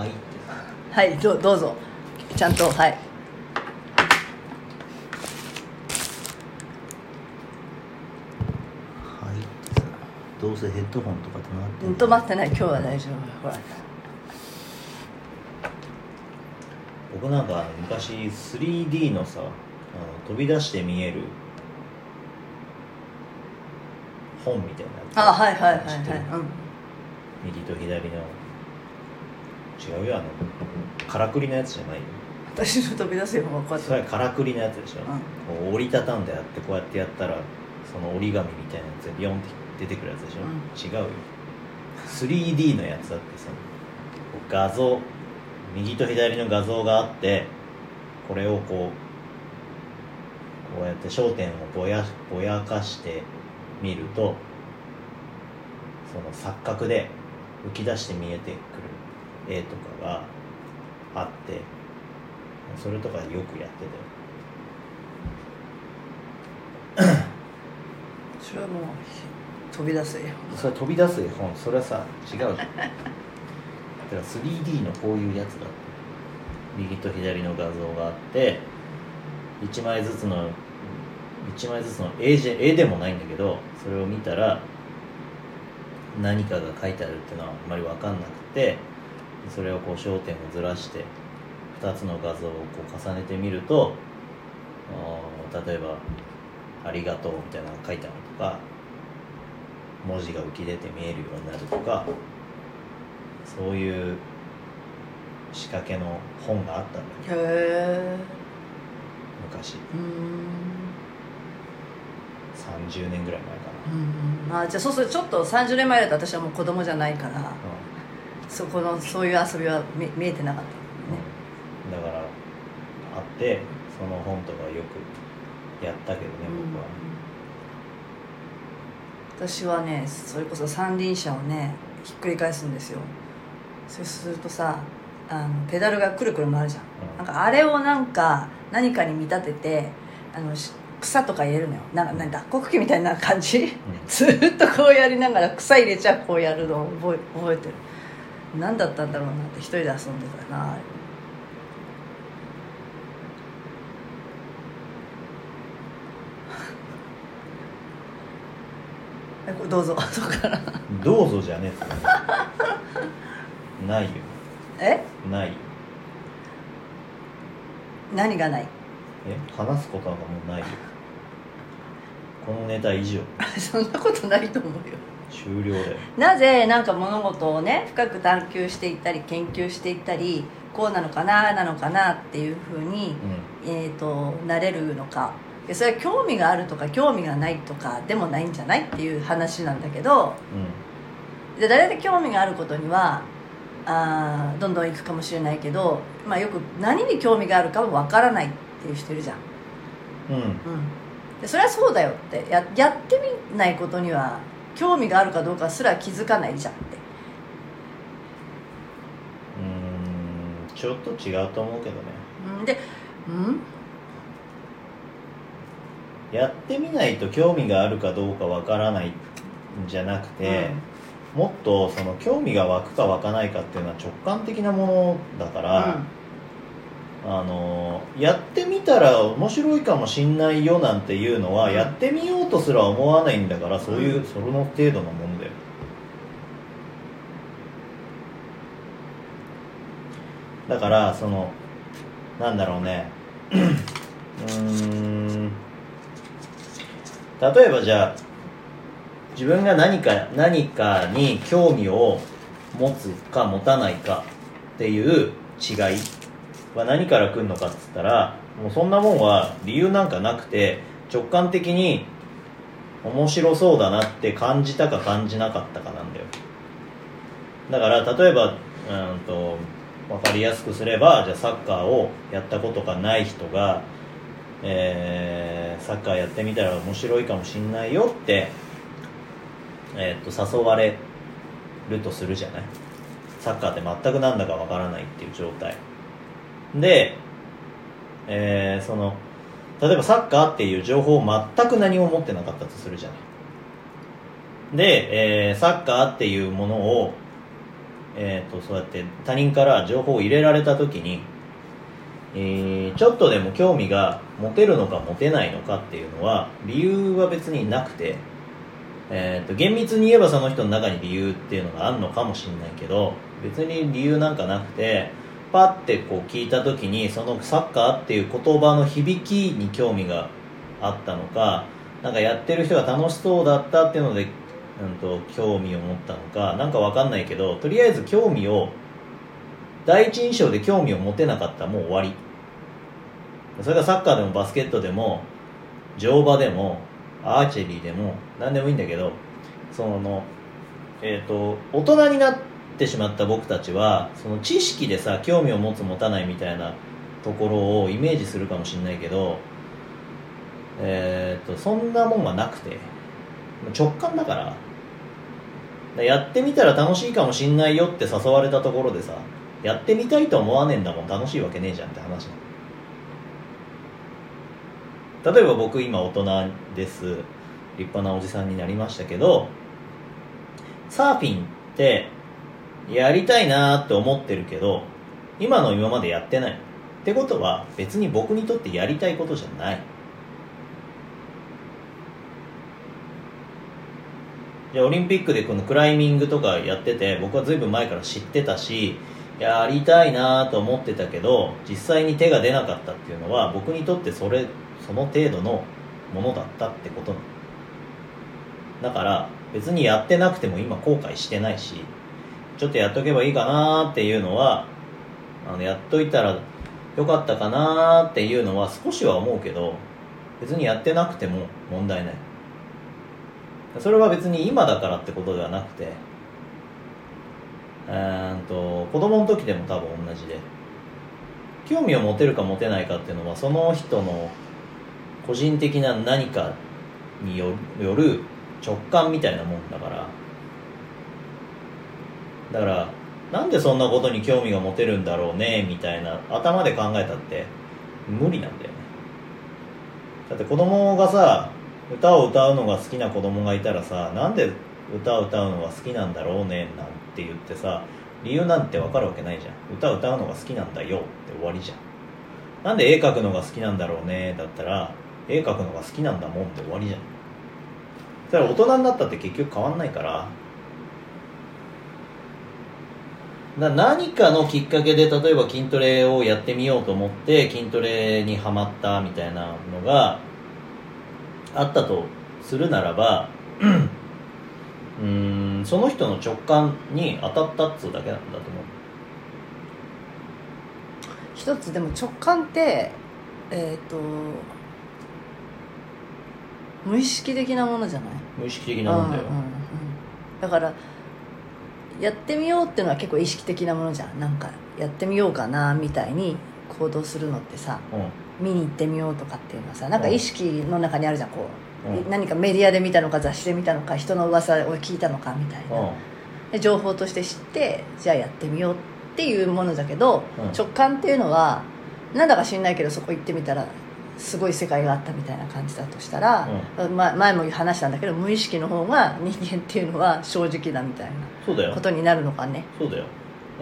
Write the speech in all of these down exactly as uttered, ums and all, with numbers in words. はいはい、どうぞちゃんと、はい、どうせヘッドホンとか止まってない、今日は大丈夫。ほら僕なんか昔 スリーディー のさ、あの飛び出して見える本みたいなやつ、あ、はいはいはいはい、うん、右と左の違うよ、あのからくりのやつじゃないよ、私の飛び出せ本はこうやって、それはからくりのやつでしょ、うん、こう折りたたんでやってこうやってやったらその折り紙みたいなやつでビヨンって出てくるやつでしょ、うん、違うよ スリーディー のやつだってさ、画像右と左の画像があって、これをこうこうやって焦点をぼや、ぼやかして見るとその錯覚で浮き出して見えてくる絵とかがあって、それとかよくやってたよそれはもう飛び出す絵本、それは飛び出す絵本、それはさ違うじゃんだから スリーディー のこういうやつだ、右と左の画像があっていちまいずつのいちまいずつの絵じゃ、絵でもないんだけど、それを見たら何かが書いてあるっていうのはあんまり分かんなくて、それをこう焦点をずらしてふたつの画像をこう重ねてみると、例えばありがとうみたいなのが書いてあるとか、文字が浮き出て見えるようになるとか、そういう仕掛けの本があったんだよ、へー、昔、うーん、さんじゅうねんぐらい前かな、うん、まあ、じゃあそうするとちょっとさんじゅうねんまえだと私はもう子供じゃないから、うん、そこのそういう遊びは 見, 見えてなかった、ね、うん、だからあってその本とかよくやったけどね、僕は、うん、私はね、それこそ三輪車をね、ひっくり返すんですよ。そうするとさ、あのペダルがくるくる回るじゃん、うん、なんかあれをなんか何かに見立てて、あの草とか入れるのよ、なんかなんか脱穀機みたいな感じ、うん、ずっとこうやりながら草入れちゃこうやるのを覚え、覚えてる。何だったんだろうなって一人で遊んでたな。どうぞ後からどうぞじゃねえないよ、え、ないよ、何がない、え、話すことはもうないよこのネタ以上そんなことないと思うよ、終了だよ。なぜなんか物事をね深く探求していったり研究していったり、こうなのかななのかなっていうふうに、うん、えーと、なれるのか、それは興味があるとか興味がないとかでもないんじゃないっていう話なんだけど、うん、で誰で興味があることにはあどんどん行くかもしれないけど、まあ、よく何に興味があるかもわからないっていう人いるじゃん、うんうん、でそれはそうだよって、 や, やってみないことには興味があるかどうかすら気づかないじゃんって、うーん、ちょっと違うと思うけどね、で、うんやってみないと興味があるかどうかわからないんじゃなくて、うん、もっとその興味が湧くか湧かないかっていうのは直感的なものだから、うん、あのやってみたら面白いかもしんないよなんていうのは、うん、やってみようとすら思わないんだから、そういう、うん、その程度のものだよ。だからそのなんだろうねうーん、例えばじゃあ自分が何か何かに興味を持つか持たないかっていう違いは何から来るのかっつったら、もうそんなもんは理由なんかなくて、直感的に面白そうだなって感じたか感じなかったかなんだよ。だから例えばうんと分かりやすくすれば、じゃあサッカーをやったことがない人がえー、サッカーやってみたら面白いかもしんないよって、えー、っと誘われるとするじゃない。サッカーって全くなんだかわからないっていう状態で、えー、その例えばサッカーっていう情報を全く何も持ってなかったとするじゃない。で、えー、サッカーっていうものをえー、とそうやって他人から情報を入れられた時に、えー、ちょっとでも興味が持てるのか持てないのかっていうのは理由は別になくて、えー、と厳密に言えばその人の中に理由っていうのがあるのかもしれないけど、別に理由なんかなくて、パッてこう聞いた時にそのサッカーっていう言葉の響きに興味があったのか、なんかやってる人が楽しそうだったっていうので、うん、と興味を持ったのかなんかわかんないけど、とりあえず興味を第一印象で興味を持てなかったらもう終わり。それがサッカーでもバスケットでも乗馬でもアーチェリーでも何でもいいんだけど、その、えー、と大人になってしまった僕たちはその知識でさ興味を持つ持たないみたいなところをイメージするかもしれないけど、えー、とそんなもんはなくて直感だから、やってみたら楽しいかもしんないよって誘われたところでさ、やってみたいとは思わねえんだもん、楽しいわけねえじゃんって話。例えば僕今大人です、立派なおじさんになりましたけど、サーフィンってやりたいなーって思ってるけど今の今までやってないってことは別に僕にとってやりたいことじゃない。じゃあオリンピックでこのクライミングとかやってて僕は随分前から知ってたし、やりたいなと思ってたけど実際に手が出なかったっていうのは僕にとってそれその程度のものだったってことだから、別にやってなくても今後悔してないし、ちょっとやっとけばいいかなっていうのは、あのやっといたらよかったかなっていうのは少しは思うけど、別にやってなくても問題ない。それは別に今だからってことではなくて、うんと子供の時でも多分同じで、興味を持てるか持てないかっていうのはその人の個人的な何かによる直感みたいなもんだから、だからなんでそんなことに興味が持てるんだろうねみたいな頭で考えたって無理なんだよね。だって子供がさ歌を歌うのが好きな子供がいたらさ、なんで歌を歌うのが好きなんだろうねなんて言ってさ、理由なんて分かるわけないじゃん。歌を歌うのが好きなんだよって終わりじゃん。なんで絵描くのが好きなんだろうねだったら、絵描くのが好きなんだもんって終わりじゃん。だから大人になったって結局変わんないから、だから何かのきっかけで例えば筋トレをやってみようと思って筋トレにハマったみたいなのがあったとするならば、うーんその人の直感に当たったっつうだけなんだと思う。一つでも直感ってえっと無意識的なものじゃない？無意識的なものだよ、うんうんうん、だからやってみようっていうのは結構意識的なものじゃん。なんかやってみようかなみたいに行動するのってさ、うん見に行ってみようとかっていうのはさ、なんか意識の中にあるじゃん、こう、うん、何かメディアで見たのか雑誌で見たのか人の噂を聞いたのかみたいな、うん、で情報として知ってじゃあやってみようっていうものだけど、うん、直感っていうのはなんだか知んないけどそこ行ってみたらすごい世界があったみたいな感じだとしたら、うんま、前も話したんだけど無意識の方が人間っていうのは正直だみたいなことになるのかね。そうだよ、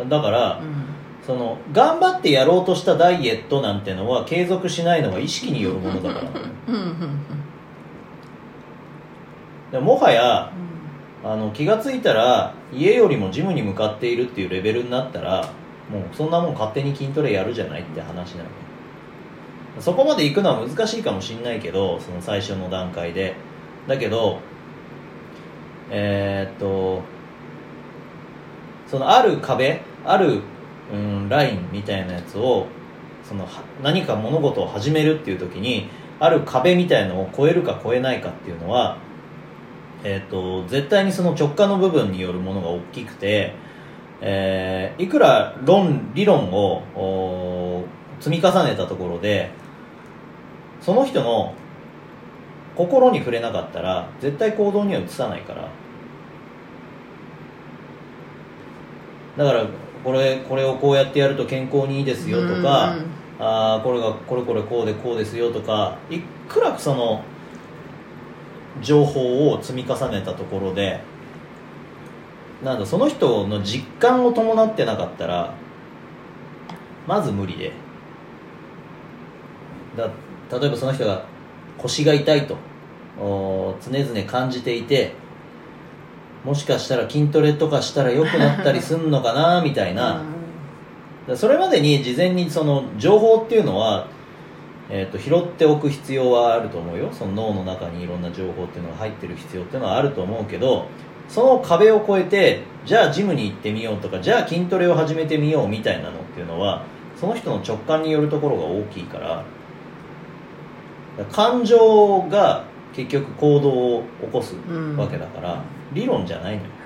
だから、うんその頑張ってやろうとしたダイエットなんてのは継続しないのは意識によるものだから、ね、でもはやあの気がついたら家よりもジムに向かっているっていうレベルになったらもうそんなもん勝手に筋トレやるじゃないって話なの。そこまで行くのは難しいかもしれないけどその最初の段階でだけどえー、っとそのある壁あるうん、ラインみたいなやつをその何か物事を始めるっていう時にある壁みたいのを越えるか越えないかっていうのは、えー、と絶対にその直感の部分によるものが大きくて、えー、いくら論理論を積み重ねたところでその人の心に触れなかったら絶対行動には移さないから、だからこれ、これをこうやってやると健康にいいですよとか、うんうん、あこれがこれこれこうでこうですよとか、いくらその情報を積み重ねたところでなんだその人の実感を伴ってなかったらまず無理で、だ例えばその人が腰が痛いと常々感じていて、もしかしたら筋トレとかしたら良くなったりすんのかなみたいな、うん、それまでに事前にその情報っていうのは、えー、と拾っておく必要はあると思うよ。その脳の中にいろんな情報っていうのが入ってる必要っていうのはあると思うけど、その壁を越えてじゃあジムに行ってみようとかじゃあ筋トレを始めてみようみたいなのっていうのはその人の直感によるところが大きいから、感情が結局行動を起こすわけだから、うん、理論じゃないのよ。